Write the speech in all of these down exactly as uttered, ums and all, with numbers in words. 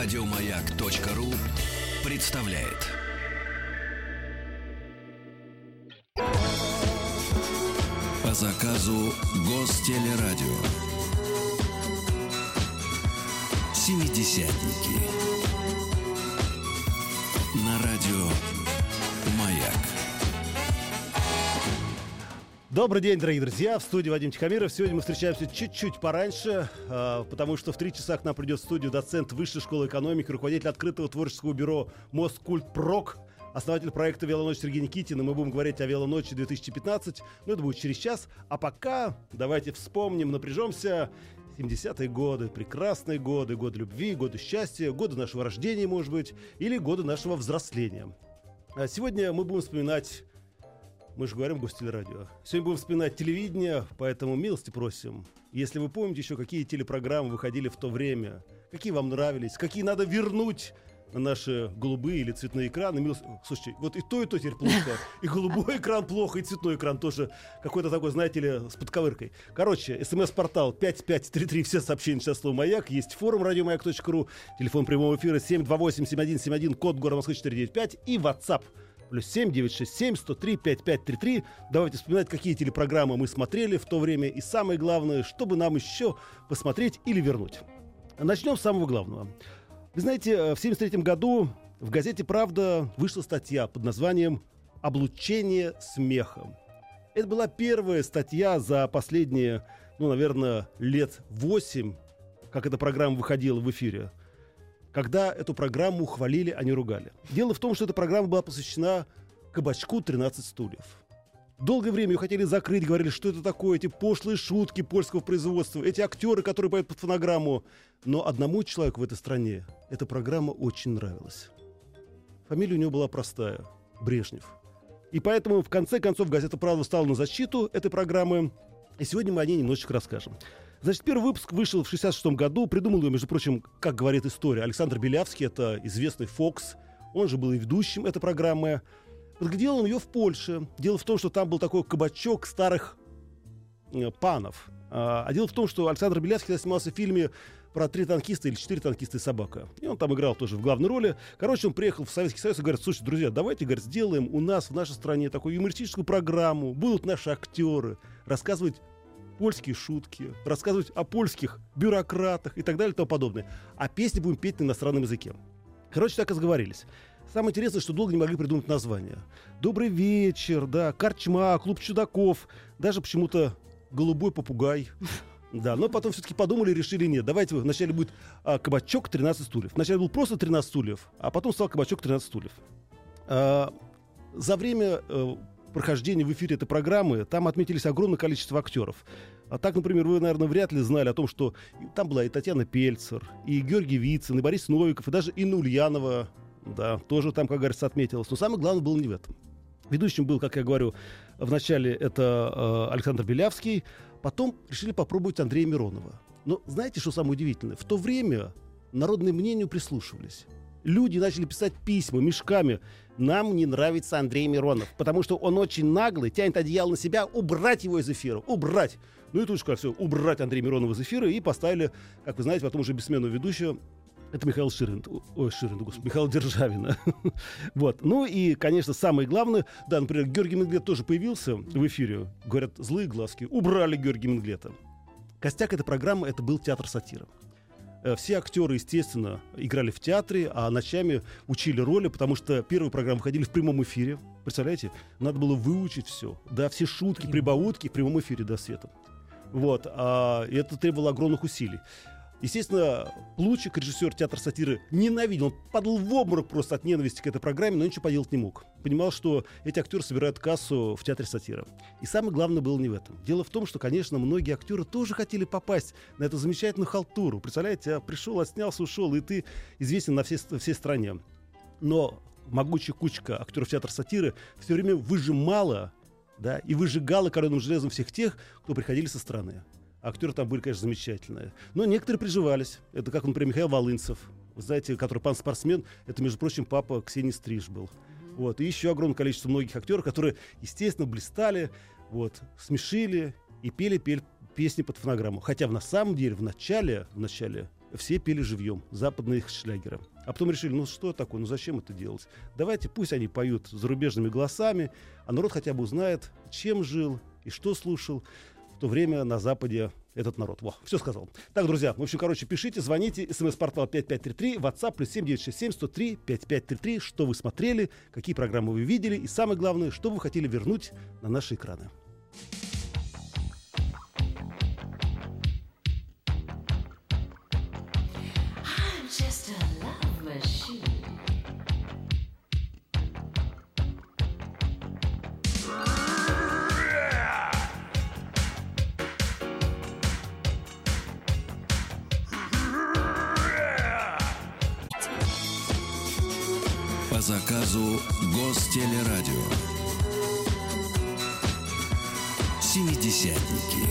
Радиомаяк.ру представляет. По заказу Гостелерадио. Семидесятники. На радио Маяк. Добрый день, дорогие друзья. В студии Вадим Тихомиров. Сегодня мы встречаемся чуть-чуть пораньше, потому что в три часа к нам придет в студию доцент Высшей школы экономики, руководитель открытого творческого бюро «Москультпрок», основатель проекта «Велоночь» Сергей Никитин. И мы будем говорить о «Велоночи две тысячи пятнадцать». Ну, это будет через час. А пока давайте вспомним, напряжемся. семидесятые годы, прекрасные годы, годы любви, годы счастья, годы нашего рождения, может быть, или годы нашего взросления. Сегодня мы будем вспоминать... Мы же говорим Гостелерадио. Сегодня будем вспоминать телевидение, поэтому милости просим. Если вы помните еще, какие телепрограммы выходили в то время, какие вам нравились, какие надо вернуть на наши голубые или цветные экраны. Милости... Слушайте, вот и то, и то теперь плохо. И голубой экран плохо, и цветной экран тоже какой-то такой, знаете ли, с подковыркой. Короче, смс-портал пять пять три три, все сообщения сейчас слово «Маяк». Есть форум радиомаяк.ру, телефон прямого эфира семь два восемь семь один семь один, код города Москвы четыре девять пять и WhatsApp. Плюс семь девять шесть семь сто три пятьдесят пять тридцать три. Давайте вспоминать, какие телепрограммы мы смотрели в то время. И самое главное, что бы нам еще посмотреть или вернуть. Начнем с самого главного. Вы знаете, в тысяча девятьсот семьдесят третьем году в газете «Правда» вышла статья под названием «Облучение смехом». Это была первая статья за последние, ну, наверное, лет восемь, как эта программа выходила в эфире, когда эту программу хвалили, а не ругали. Дело в том, что эта программа была посвящена кабачку тринадцать стульев. Долгое время ее хотели закрыть, говорили, что это такое, эти пошлые шутки польского производства, эти актеры, которые поют под фонограмму. Но одному человеку в этой стране эта программа очень нравилась. Фамилия у него была простая – Брежнев. И поэтому, в конце концов, газета «Правда» встала на защиту этой программы. И сегодня мы о ней немножечко расскажем. Значит, первый выпуск вышел в шестьдесят шестом году. Придумал его, между прочим, как говорит история, Александр Белявский, это известный Фокс. Он же был и ведущим этой программы. Подглядел он ее в Польше. Дело в том, что там был такой кабачок старых э, панов. А, а дело в том, что Александр Белявский снимался в фильме про три танкиста или четыре танкиста и собака. И он там играл тоже в главной роли. Короче, он приехал в Советский Союз и говорит: слушайте, друзья, давайте, говорит, сделаем у нас в нашей стране такую юмористическую программу. Будут наши актеры рассказывать польские шутки, рассказывать о польских бюрократах и так далее и тому подобное. А песни будем петь на иностранном языке. Короче, так и сговорились. Самое интересное, что долго не могли придумать название. «Добрый вечер», да, «Корчма», «Клуб чудаков», даже почему-то «Голубой попугай». Да, но потом все-таки подумали и решили: нет, давайте вначале будет а, «Кабачок тринадцать стульев». Вначале был просто тринадцать стульев, а потом стал «Кабачок тринадцать стульев». А, за время... прохождение в эфире этой программы, там отметились огромное количество актеров. А так, например, вы, наверное, вряд ли знали о том, что там была и Татьяна Пельцер, и Георгий Вицин, и Борис Новиков, и даже Инна Ульянова, да, тоже там, как говорится, отметилась. Но самое главное было не в этом. Ведущим был, как я говорю, вначале это э, Александр Белявский, потом решили попробовать Андрея Миронова. Но знаете, что самое удивительное? В то время народное мнение прислушивались. Люди начали писать письма мешками: нам не нравится Андрей Миронов, потому что он очень наглый, тянет одеяло на себя, убрать его из эфира, убрать. Ну и тут же, как все, убрать Андрея Миронова из эфира и поставили, как вы знаете, потом уже бессменного ведущего, это Михаил Ширин, ой, Ширин, господи, Михаил Державина. Вот. Ну и, конечно, самое главное, да, например, Георгий Менглет тоже появился в эфире, говорят, злые глазки, убрали Георгия Менглета. Костяк этой программы — это был театр сатиры. Все актеры, естественно, играли в театре, а ночами учили роли, потому что первые программы ходили в прямом эфире. Представляете? Надо было выучить все. Да, все шутки, прибаутки в прямом эфире, да, светом. Вот. А это требовало огромных усилий. Естественно, Плучик, режиссер театра сатиры, ненавидел. Он падал в обморок просто от ненависти к этой программе, но ничего поделать не мог. Понимал, что эти актеры собирают кассу в театре сатиры. И самое главное было не в этом. Дело в том, что, конечно, многие актеры тоже хотели попасть на эту замечательную халтуру. Представляете, пришел, отснялся, ушел, и ты известен на всей, всей стране. Но могучая кучка актеров театра сатиры все время выжимала, да, и выжигала каленым железом всех тех, кто приходили со стороны. Актеры там были, конечно, замечательные. Но некоторые приживались. Это как, например, Михаил Волынцев. Вы знаете, который пан-спортсмен. Это, между прочим, папа Ксении Стриж был. Вот. И еще огромное количество многих актеров, которые, естественно, блистали, вот, смешили и пели, пели песни под фонограмму. Хотя на самом деле в начале, в начале все пели живьем западные их шлягеры. А потом решили, ну что такое, ну зачем это делать? Давайте пусть они поют зарубежными голосами, а народ хотя бы узнает, чем жил и что слушал в то время на Западе этот народ. Во, все сказал. Так, друзья, в общем, короче, пишите, звоните, смс-портал пять пять три три, WhatsApp плюс семь девять шесть семь сто три пятьдесят пять тридцать три, что вы смотрели, какие программы вы видели, и самое главное, что вы хотели вернуть на наши экраны. Заказу Гостелерадио. Семидесятники.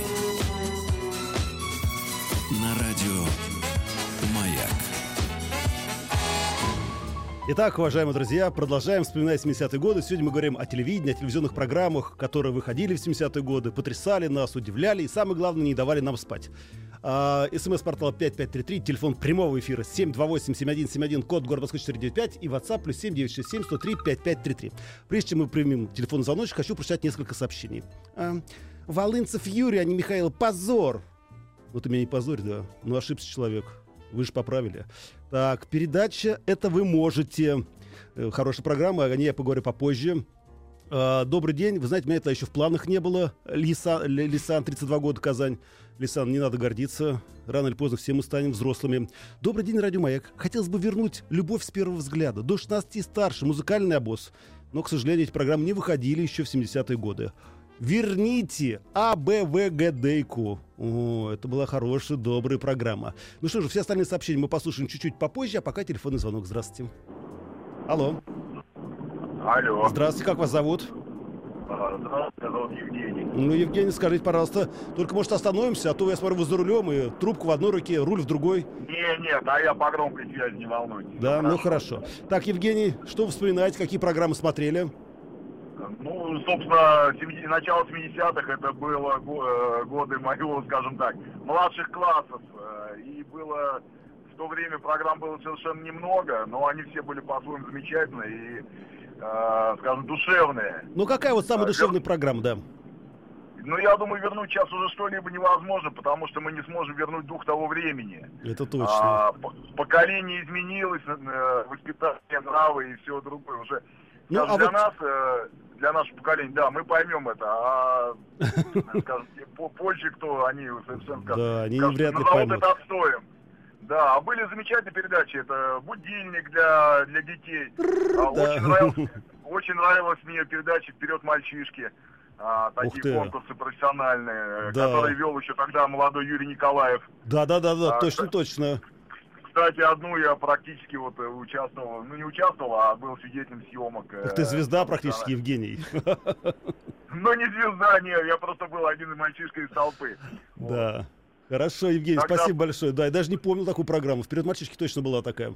На радио Маяк. Итак, уважаемые друзья, продолжаем вспоминать семидесятые годы. Сегодня мы говорим о телевидении, о телевизионных программах, которые выходили в семидесятые годы, потрясали нас, удивляли и, самое главное, не давали нам спать. СМС-портал пять пять три три, телефон прямого эфира семь два восемь семь один семь один, код города Москва четыреста девяносто пять, и WhatsApp плюс семь девять шесть семь сто три пять пять три три. Прежде чем мы примем телефонный звоночек, хочу прочитать несколько сообщений. А, Волынцев Юрий, а не Михаил, позор! Вот у меня не позорь, да, но ошибся человек. Вы же поправили. Так, передача «Это вы можете». Хорошая программа, о ней я поговорю попозже. Добрый день. Вы знаете, меня это еще в планах не было. Лисан, Лисан, тридцать два года, Казань. Лисан, не надо гордиться. Рано или поздно все мы станем взрослыми. Добрый день, Радио Маяк. Хотелось бы вернуть «Любовь с первого взгляда». До шестнадцати и старше. Музыкальный обоз. Но, к сожалению, эти программы не выходили еще в семидесятые годы. Верните АБВГД-ку. О, это была хорошая, добрая программа. Ну что же, все остальные сообщения мы послушаем чуть-чуть попозже, а пока телефонный звонок. Здравствуйте. Алло. Алло. Здравствуйте, как вас зовут? Здравствуйте, меня зовут Евгений. Ну, Евгений, скажите, пожалуйста, только, может, остановимся, а то я смотрю, вы за рулем, и трубку в одной руке, руль в другой. Не, нет, а я погром причиняю, не волнуйтесь. Да, хорошо. Ну хорошо. Так, Евгений, что вы вспоминаете, какие программы смотрели? Ну, собственно, начало семидесятых, это было годы моего, скажем так, младших классов, и было... В то время программ было совершенно немного, но они все были по-своему замечательные и, э, скажем, душевные. Ну какая вот самая душевная а, программа, да? Ну я думаю, вернуть сейчас уже что-либо невозможно, потому что мы не сможем вернуть дух того времени. Это точно. А, поколение изменилось, э, воспитание, нравы и все другое уже. Ну, а для вот... нас, для нашего поколения, да, мы поймем это, а, скажем, позже кто, они совершенно скажут. Да, они вряд ли поймут. Да, а были замечательные передачи. Это «Будильник» для, для детей. Да. Очень, нравилось, очень нравилась мне передача «Вперед, мальчишки». А, такие конкурсы профессиональные, да. Которые вел еще тогда молодой Юрий Николаев. Да-да-да, точно-точно. Кстати, одну я практически вот участвовал, ну не участвовал, а был свидетелем съемок. Так ты звезда практически, Евгений. Ну не звезда, нет, я просто был один из мальчишек из толпы. Да. Хорошо, Евгений, тогда... спасибо большое. Да, я даже не помнил такую программу. «Вперед, мальчишки» точно была такая.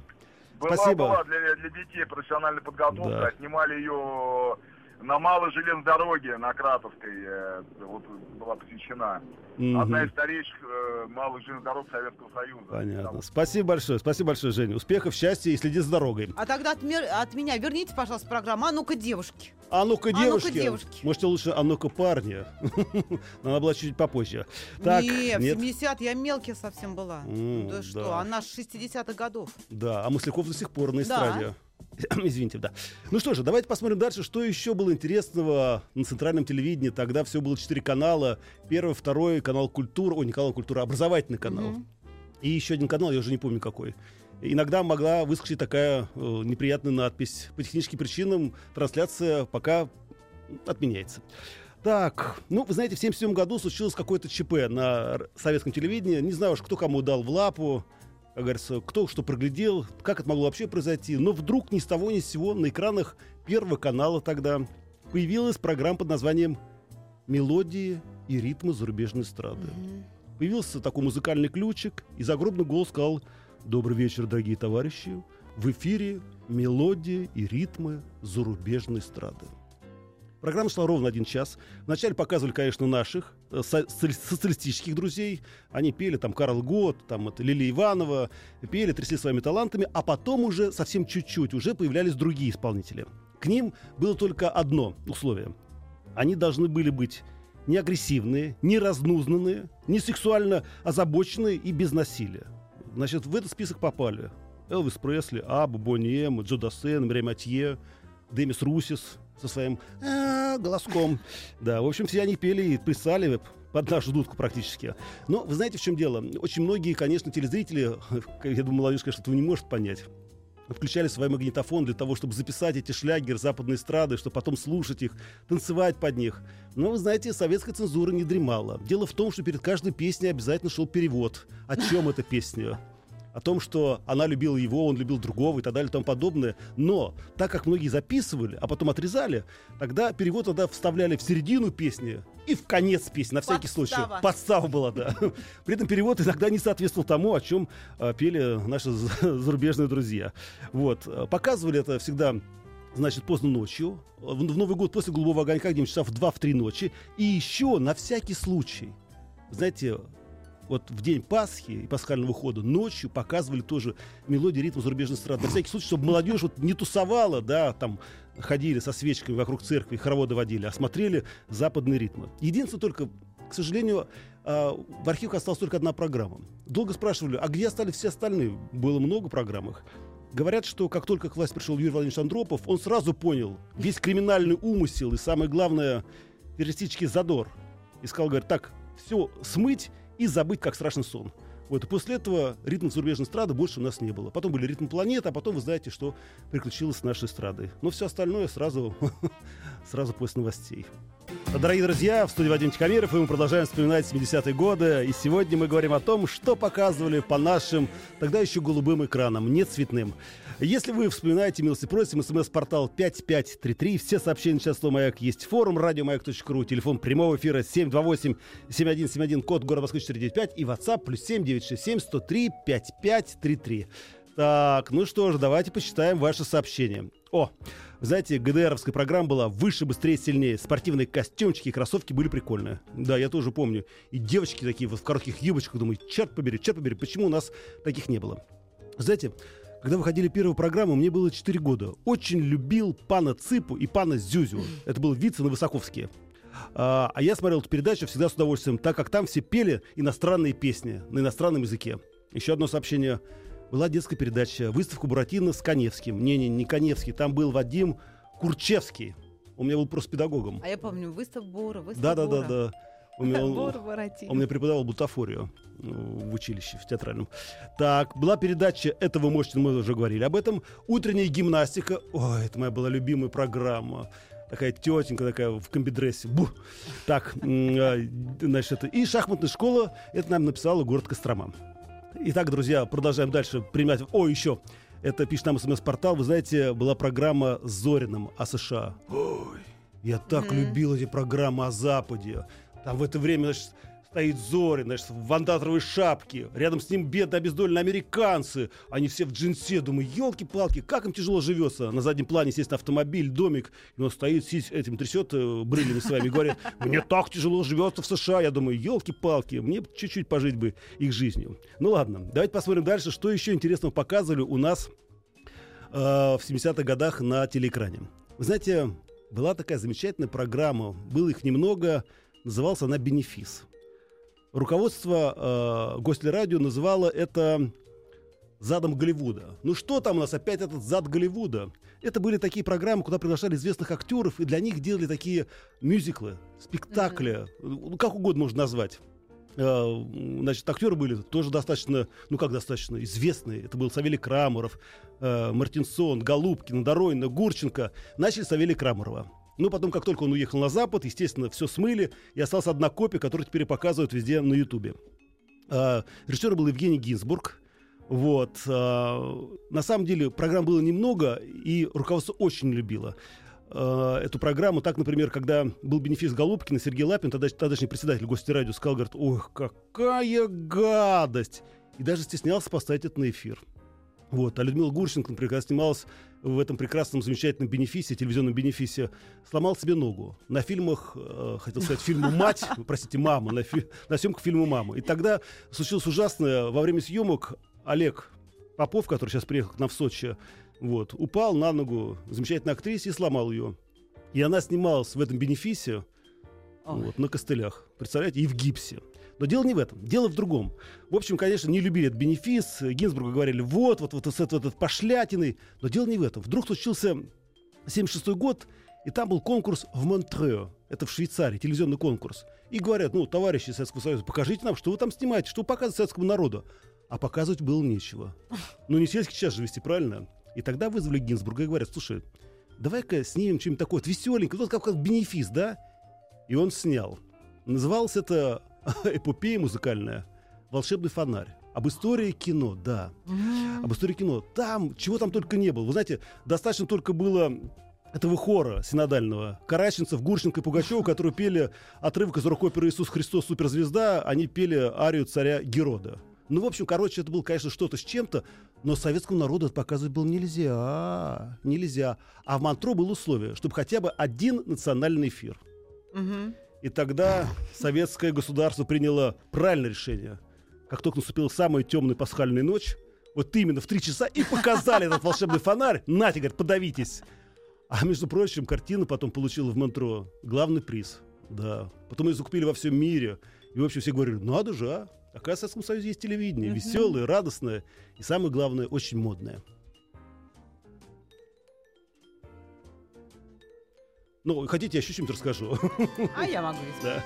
Была, спасибо. Была для, для детей профессиональная подготовка. Да. Снимали ее на малой железной дороге, на Кратовской. Вот была посвящена. Угу. Одна из старейших э, малых железных дорог Советского Союза. Понятно. Там... Спасибо большое. Спасибо большое, Женя. Успехов, счастья и следи за дорогой. А тогда от, мер... от меня верните, пожалуйста, программу «А ну-ка, девушки». А ну-ка, девушки. А ну-ка, девушки. Можете лучше «А ну-ка, парни». Она была чуть попозже. Так, не, нет, в семидесятых я мелкие совсем была. М-м, да, да что, она с шестидесятых годов. Да, а Мусликов до сих пор на эстраде. Да. Извините, да. Ну что же, давайте посмотрим дальше, что еще было интересного на центральном телевидении. Тогда все было четыре канала. Первый, второй, канал культуры. Ой, не канал культуры, а образовательный канал. Mm-hmm. И еще один канал, я уже не помню какой. Иногда могла выскочить такая э, неприятная надпись. По техническим причинам трансляция пока отменяется. Так, ну, вы знаете, в тысяча девятьсот семьдесят седьмом году случилось какое-то ЧП на советском телевидении. Не знаю уж, кто кому дал в лапу, как говорится, кто что проглядел, как это могло вообще произойти. Но вдруг ни с того ни с сего на экранах Первого канала тогда появилась программа под названием «Мелодии и ритмы зарубежной эстрады». Mm-hmm. Появился такой музыкальный ключик, и загробный голос сказал: «Добрый вечер, дорогие товарищи! В эфире мелодии и ритмы зарубежной эстрады». Программа шла ровно один час. Вначале показывали, конечно, наших со- социалистических друзей. Они пели там Карл Готт, там это Лилия Иванова, пели, трясли своими талантами. А потом уже совсем чуть-чуть уже появлялись другие исполнители. К ним было только одно условие. Они должны были быть не агрессивные, не разнузнанные, не сексуально озабоченные и без насилия. Значит, в этот список попали Элвис Пресли, Абба, Бонни Эм, Джо Дассен, Мирей Матье, Демис Русис со своим голоском. Да, в общем, все они пели и плясали под нашу дудку практически. Но вы знаете, в чем дело? Очень многие, конечно, телезрители, я думаю, молодежь, конечно, этого не может понять, включали свой магнитофон для того, чтобы записать эти шлягеры западной эстрады, чтобы потом слушать их, танцевать под них. Но, вы знаете, советская цензура не дремала. Дело в том, что перед каждой песней обязательно шел перевод. О чем эта песня? О том, что она любила его, он любил другого и так далее и тому подобное. Но так как многие записывали, а потом отрезали, тогда перевод тогда вставляли в середину песни и в конец песни, на всякий Подстава. случай. Подстава была, да. При этом перевод иногда не соответствовал тому, о чем э, пели наши зарубежные друзья. Вот. Показывали это всегда, значит, поздно ночью, в, в Новый год после «Голубого огонька», где-нибудь часа в два-три ночи. И еще на всякий случай, знаете... Вот в день Пасхи и пасхального хода ночью показывали тоже мелодии, ритм зарубежной эстрады. На всякий случай, чтобы молодежь вот не тусовала, да, там ходили со свечками вокруг церкви, хороводы водили, а смотрели западные ритмы. Единственное только, к сожалению, в архивах осталась только одна программа. Долго спрашивали, а где остались все остальные? Было много программ. Говорят, что как только к власти пришел Юрий Владимирович Андропов, он сразу понял весь криминальный умысел и, самое главное, террористический задор. И сказал, говорит, так, все смыть и забыть, как страшный сон. Вот. И после этого ритмов зарубежной эстрады больше у нас не было. Потом были ритмы планеты, а потом вы знаете, что приключилось с нашей эстрадой. Но все остальное сразу, сразу после новостей. Дорогие друзья, в студии Вадим Тихомиров, и мы продолжаем вспоминать семидесятые годы. И сегодня мы говорим о том, что показывали по нашим тогда еще голубым экранам, не цветным. Если вы вспоминаете, милости просим, смс-портал пять пять три три. Все сообщения на частоту «Маяк» есть форум радиомаяк.ру, телефон прямого эфира семь два восемь семь один семь один, код города Москвы четыре девять пять, и WhatsApp плюс семь девять шесть семь сто три пять пять три три. Так, ну что ж, давайте почитаем ваши сообщения. О, знаете, ГДРовская программа была «Выше, быстрее, сильнее». Спортивные костюмчики и кроссовки были прикольные. Да, я тоже помню. И девочки такие вот в коротких юбочках, думаю, черт побери, черт побери, почему у нас таких не было? Знаете, когда выходили первую программу, мне было четыре года. Очень любил пана Цыпу и пана Зюзю. Это был Вицин и Высоковский. А я смотрел эту передачу всегда с удовольствием, так как там все пели иностранные песни на иностранном языке. Еще одно сообщение. Была детская передача «Выставка Буратино» с Каневским. Не-не, не Каневский, там был Вадим Курчевский. Он у меня был просто педагогом. А я помню, «Выставка Бора», «Выставка Бора». Да-да-да. Он, он мне преподавал бутафорию в училище, в театральном. Так, была передача «Этого мощно», мы уже говорили об этом. «Утренняя гимнастика». Ой, это моя была любимая программа. Такая тетенька такая в комбидрессе. Бух. Так, значит, это. И «Шахматная школа». Это нам написала город Кострома. Итак, друзья, продолжаем дальше принимать... О, еще! Это пишет нам СМС-портал. Вы знаете, была программа с Зориным о США. Ой, я так mm-hmm. любил эти программы о Западе. Там в это время, значит, стоит Зорин, значит, в андатровой шапке. Рядом с ним бедные обездоленные американцы. Они все в джинсе. Думаю, елки-палки, как им тяжело живется. На заднем плане, естественно, автомобиль, домик. И он стоит, сись, этим трясет брыльями своими и говорит, мне так тяжело живется в США. Я думаю, елки-палки, мне чуть-чуть пожить бы их жизнью. Ну ладно, давайте посмотрим дальше, что еще интересного показывали у нас э, в семидесятых годах на телеэкране. Вы знаете, была такая замечательная программа. Было их немного. Называлась она «Бенефис». Руководство э, Гостелерадио называло это «Задом Голливуда». Ну что там у нас опять этот «Зад Голливуда»? Это были такие программы, куда приглашали известных актеров, и для них делали такие мюзиклы, спектакли, mm-hmm. как угодно можно назвать. Э, значит, актеры были тоже достаточно, ну как достаточно, известные. Это был Савелий Крамаров, э, Мартинсон, Голубкина, Доройна, Гурченко. Начали с Савелия Крамарова. Но потом, как только он уехал на Запад, естественно, все смыли, и осталась одна копия, которую теперь показывают везде на Ютубе. Э, режиссер был Евгений Гинзбург. Вот. Э, на самом деле, программ было немного, и руководство очень любило э, эту программу. Так, например, когда был «Бенефис Голубкина», Сергей Лапин, тогда, тогдашний председатель Гостелерадио, сказал, говорит, ох, какая гадость! И даже стеснялся поставить это на эфир. Вот. А Людмила Гурченко, например, когда снималась в этом прекрасном, замечательном бенефисе, телевизионном бенефисе, сломал себе ногу. На фильмах, э, хотел сказать, фильму «Мать», простите, «Мама», на, фи- на съемках фильма «Мама». И тогда случилось ужасное. Во время съемок Олег Попов, который сейчас приехал к нам в Сочи, вот, упал на ногу замечательной актрисе и сломал ее. И она снималась в этом бенефисе, вот, на костылях, представляете, и в гипсе. Но дело не в этом, дело в другом. В общем, конечно, не любили этот бенефис. Гинзбургу говорили, вот, вот, вот, вот, вот, вот, вот пошлятиной. Но дело не в этом. Вдруг случился семьдесят шестой год, и там был конкурс в Монтрео. Это в Швейцарии, телевизионный конкурс. И говорят, ну, товарищи Советского Союза, покажите нам, что вы там снимаете, что вы показываете советскому народу. А показывать было нечего. Ну, не сельский час же вести, правильно? И тогда вызвали Гинзбурга и говорят, слушай, давай-ка снимем что-нибудь такое вот веселенькое, вот как, как бенефис, да? И он снял. Называлось это... эпопея музыкальная «Волшебный фонарь». Об истории кино, да. Mm-hmm. Об истории кино. Там, чего там только не было. Вы знаете, достаточно только было этого хора синодального. Караченцев, Гурченко и Пугачева, которые пели отрывок из рок-оперы «Иисус Христос. Суперзвезда». Они пели арию царя Герода. Ну, в общем, короче, это было, конечно, что-то с чем-то, но советскому народу это показывать было нельзя. Нельзя. А в Монтро было условие, чтобы хотя бы один национальный эфир. Mm-hmm. И тогда советское государство приняло правильное решение. Как только наступила самая темная пасхальная ночь, вот именно в три часа и показали этот волшебный фонарь. Нате, говорят, подавитесь. А между прочим, картина потом получила в Монтро главный приз. Да. Потом ее закупили во всем мире. И, в общем, все говорили, надо же, а? Оказывается, в Советском Союзе есть телевидение. Uh-huh. Веселое, радостное и, самое главное, очень модное. Ну, хотите, я еще чем-то расскажу. А я могу и да.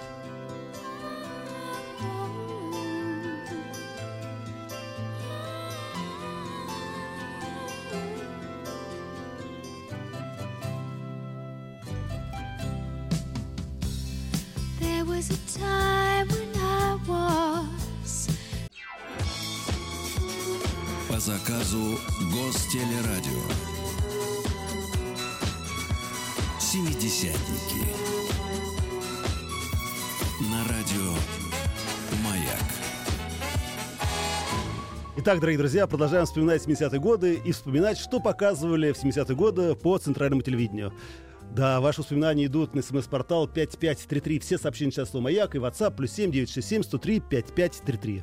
По заказу Гостелерадио. Семидесятники. На радио «Маяк». Итак, дорогие друзья, продолжаем вспоминать семидесятые годы и вспоминать, что показывали в семидесятые годы по центральному телевидению. Да, ваши воспоминания идут на смс-портал пять пять три три. Все сообщения сейчас слово «Маяк» и WhatsApp плюс семь девятьсот шестьдесят семь сто три пятьдесят пять тридцать три.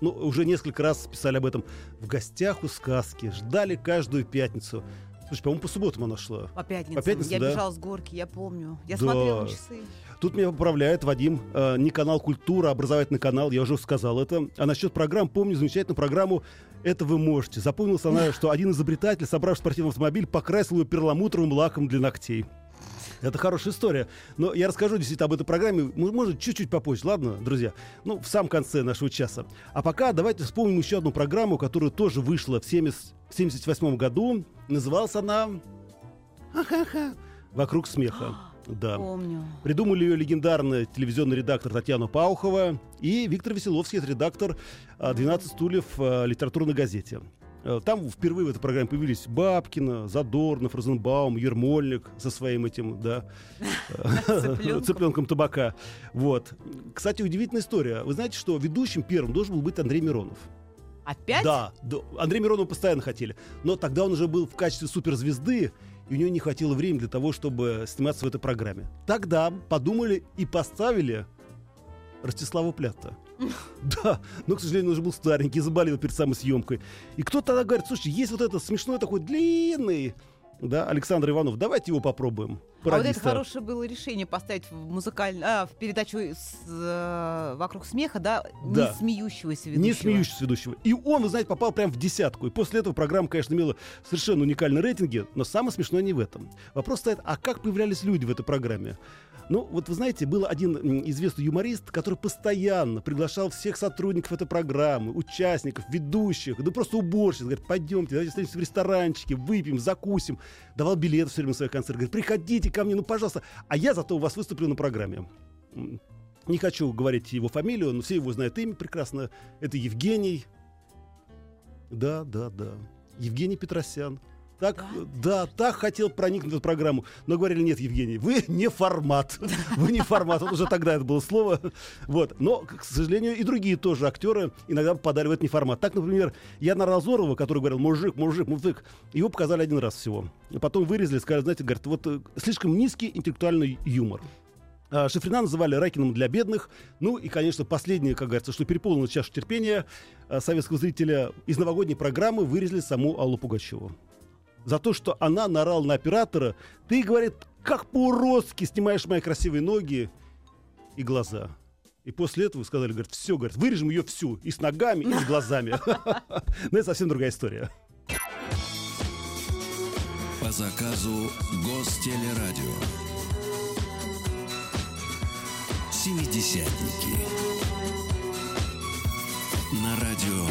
Ну, уже несколько раз писали об этом. В гостях у сказки ждали каждую пятницу. Слушай, по-моему, по субботам она шла. По пятницам. По пятницам я да. бежал с горки, я помню. Я да. смотрела на часы. Тут меня поправляет Вадим. Э, не канал «Культура», а образовательный канал. Я уже сказал это. А насчет программ, помню замечательную программу «Это вы можете». Запомнилась она, что один изобретатель, собрав спортивный автомобиль, покрасил его перламутровым лаком для ногтей. Это хорошая история. Но я расскажу действительно об этой программе, может, чуть-чуть попозже, ладно, друзья? Ну, в самом конце нашего часа. А пока давайте вспомним еще одну программу, которая тоже вышла в семьдесят восьмом году. Называлась она «Ха-ха-ха. Вокруг смеха». Да. Помню. Придумали ее легендарный телевизионный редактор Татьяна Паухова и Виктор Веселовский, это редактор «тринадцать стульев» в литературной газете. Там впервые в этой программе появились Бабкина, Задорнов, Розенбаум, Ермольник со своим этим, да, цыпленком табака. Вот. Кстати, удивительная история. Вы знаете, что ведущим первым должен был быть Андрей Миронов. Опять? Да, да. Андрея Миронова постоянно хотели. Но тогда он уже был в качестве суперзвезды, и у него не хватило времени для того, чтобы сниматься в этой программе. Тогда подумали и поставили Ростислава Плята. Да, но, к сожалению, он уже был старенький, заболел перед самой съемкой. И кто-то тогда говорит, слушайте, есть вот этот смешной такой длинный... Да, Александр Иванов, давайте его попробуем. Пародиста. А вот это хорошее было решение поставить в музыкальную, а, в передачу с, э, «Вокруг смеха», да, да, не смеющегося ведущего. Не смеющегося ведущего. И он, вы знаете, попал прям в десятку. И после этого программа, конечно, имела совершенно уникальные рейтинги, но самое смешное не в этом. Вопрос стоит, а как появлялись люди в этой программе? Ну, вот вы знаете, был один известный юморист, который постоянно приглашал всех сотрудников этой программы, участников, ведущих, да просто уборщиц. Говорит, пойдемте, давайте встретимся в ресторанчике, выпьем, закусим. Давал билеты все время в свои концерты. Говорит, приходите ко мне, ну, пожалуйста. А я зато у вас выступлю на программе. Не хочу говорить его фамилию, но все его знают имя прекрасно. Это Евгений. Да, да, да. Евгений Петросян. Так, да, так хотел проникнуть в эту программу. Но говорили, нет, Евгений, вы не формат. Вы не формат. Вот уже тогда это было слово. Вот. Но, к сожалению, и другие тоже актеры иногда попадали в этот не формат. Так, например, Яна Разорова, который говорил «мужик, мужик, мужик», его показали один раз всего. И потом вырезали, сказали, знаете, говорят, вот слишком низкий интеллектуальный юмор. Шифрина называли Райкиным для бедных. Ну и, конечно, последнее, как говорится, что переполнило чашу терпения советского зрителя, из новогодней программы вырезали саму Аллу Пугачеву. За то, что она наорала на оператора: «Ты, — говорит, — как по-уродски снимаешь мои красивые ноги и глаза». И после этого сказали, говорит, все, говорит, вырежем ее всю, и с ногами, и с глазами. Но это совсем другая история. По заказу Гостелерадио. Семидесятники. На радио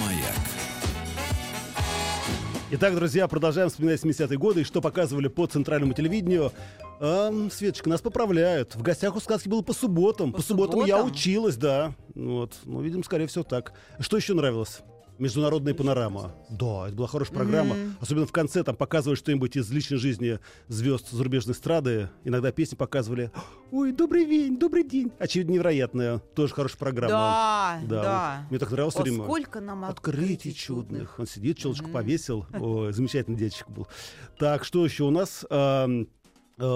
«Маяк». Итак, друзья, продолжаем вспоминать семидесятые годы и что показывали по центральному телевидению. А, Светочка, нас поправляют. В гостях у сказки было по субботам. По, по субботам? субботам я училась, да. Вот. Ну, видимо, скорее всего, так. Что еще нравилось? Международная панорама. Да, это была хорошая программа. Mm-hmm. Особенно в конце там показывали что-нибудь из личной жизни звезд зарубежной эстрады. Иногда песни показывали. Ой, добрый день, добрый день. Очевидно, невероятная. Тоже хорошая программа. Да, да. да. Мне так нравилось все время. Сколько нам открытий чудных. чудных. Он сидит, челочку mm-hmm. повесил. Ой, замечательный дядечек был. Так, что еще у нас? Вы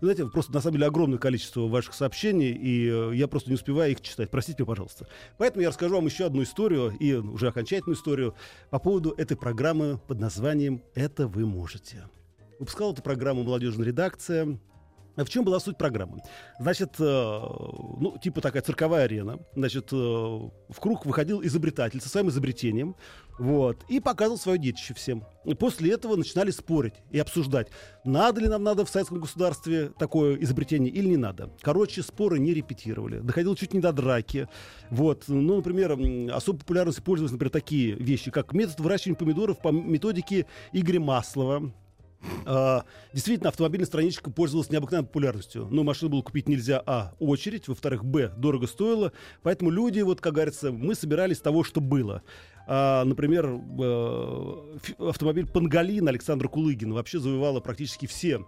знаете, просто на самом деле огромное количество ваших сообщений, и я просто не успеваю их читать. Простите меня, пожалуйста. Поэтому я расскажу вам еще одну историю, и уже окончательную историю, по поводу этой программы под названием «Это вы можете». Выпускала эту программу молодежная редакция. В чем была суть программы? Значит, ну, типа такая цирковая арена. Значит, в круг выходил изобретатель со своим изобретением, вот, и показывал свое детище всем. И после этого начинали спорить и обсуждать, надо ли нам надо в советском государстве такое изобретение или не надо. Короче, споры не репетировали. Доходило чуть не до драки. Вот. Ну, например, особой популярностью пользовались, например, такие вещи, как метод выращивания помидоров по методике Игоря Маслова. Uh, действительно, автомобильная страничка пользовалась необыкновенной популярностью. Но машину было купить нельзя, а, очередь, во-вторых, б, дорого стоило. Поэтому люди, вот, как говорится, мы собирались с того, что было. Uh, например, uh, ф- автомобиль «Панголин» Александра Кулыгина вообще завоевала практически все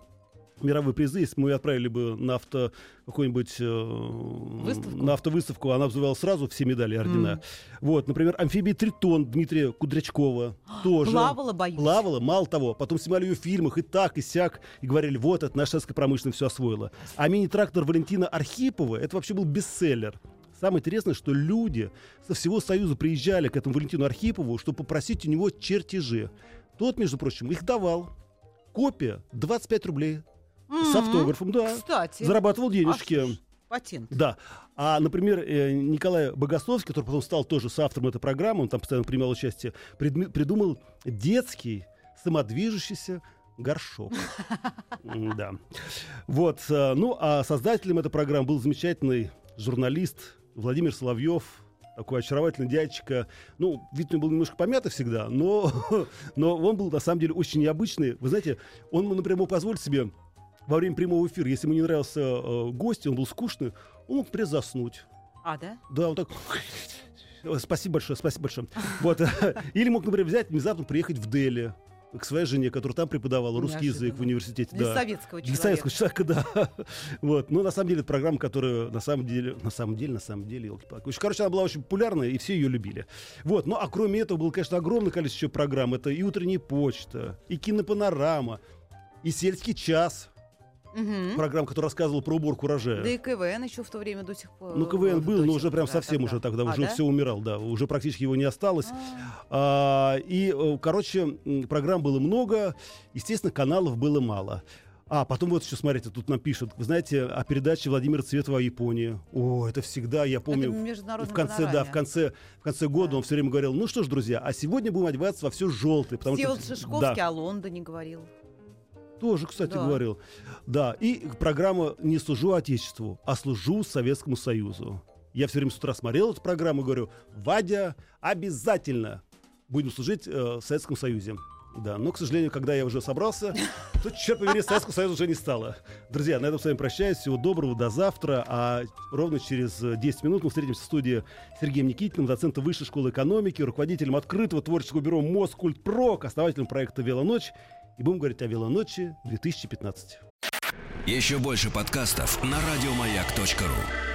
мировые призы. Если мы ее отправили бы на авто какую-нибудь э, на автовыставку, она завоевала сразу все медали и ордена. Mm. Вот, например, амфибия «Тритон» Дмитрия Кудрячкова тоже плавала, боюсь. Плавала, мало того, потом снимали ее в фильмах и так, и сяк, и говорили, вот, это наша советская промышленность все освоила. А мини-трактор Валентина Архипова, это вообще был бестселлер. Самое интересное, что люди со всего Союза приезжали к этому Валентину Архипову, чтобы попросить у него чертежи. Тот, между прочим, их давал. Копия двадцать пять рублей. С автографом, да. Кстати. Зарабатывал денежки. А, слушай, патент. Да. А, например, Николай Богословский, который потом стал тоже соавтором этой программы, он там постоянно принимал участие, предм- придумал детский самодвижущийся горшок. Да. Вот. Ну, а создателем этой программы был замечательный журналист Владимир Соловьев. Такой очаровательный дядечка. Ну, вид у него был немножко помятый всегда, но он был, на самом деле, очень необычный. Вы знаете, он, например, мог позволить себе во время прямого эфира, если ему не нравился э, гость, он был скучный, он мог призаснуть. А, да? Да, вот так. Спасибо большое, спасибо большое. Вот. Или мог, например, взять, внезапно приехать в Дели к своей жене, которая там преподавала русский язык в университете. Для да. советского человека. Для советского человека, да. Вот. Но на самом деле это программа, которая на самом деле, на самом деле, на самом деле, елки-палки. Короче, она была очень популярная, и все ее любили. Вот. Ну, а кроме этого было, конечно, огромное количество программ. Это и «Утренняя почта», и «Кинопанорама», и «Сельский час». Угу. Программа, которая рассказывала про уборку урожая. Да и КВН еще в то время до сих пор. Ну, КВН был, но уже прям совсем тогда. уже тогда а, уже да? все умирал, да, уже практически его не осталось. А, и, короче, программ было много, естественно, каналов было мало. А, потом вот еще, смотрите, тут нам пишут, вы знаете, о передаче Владимира Цветова о Японии. О, это всегда, я помню, в конце, да, в, конце, в конце года да. он все время говорил, ну что ж, друзья, а сегодня будем одеваться во все желтое. Всеволод Шишковский да. о Лондоне говорил. Тоже, кстати, да. говорил. Да, и программа «Не служу Отечеству, а служу Советскому Союзу». Я все время с утра смотрел эту программу и говорю, Вадя, обязательно будем служить э, Советскому Союзе. Да, но, к сожалению, когда я уже собрался, то, черт побери, Советского Союза уже не стало. Друзья, на этом с вами прощаюсь. Всего доброго, до завтра. А ровно через десять минут мы встретимся в студии с Сергеем Никитиным, доцентом Высшей школы экономики, руководителем открытого творческого бюро «Москультпрок», основателем проекта «Велоночь». И будем говорить о «Велоночи» две тысячи пятнадцатом. Еще больше подкастов на радиомаяк точка ру.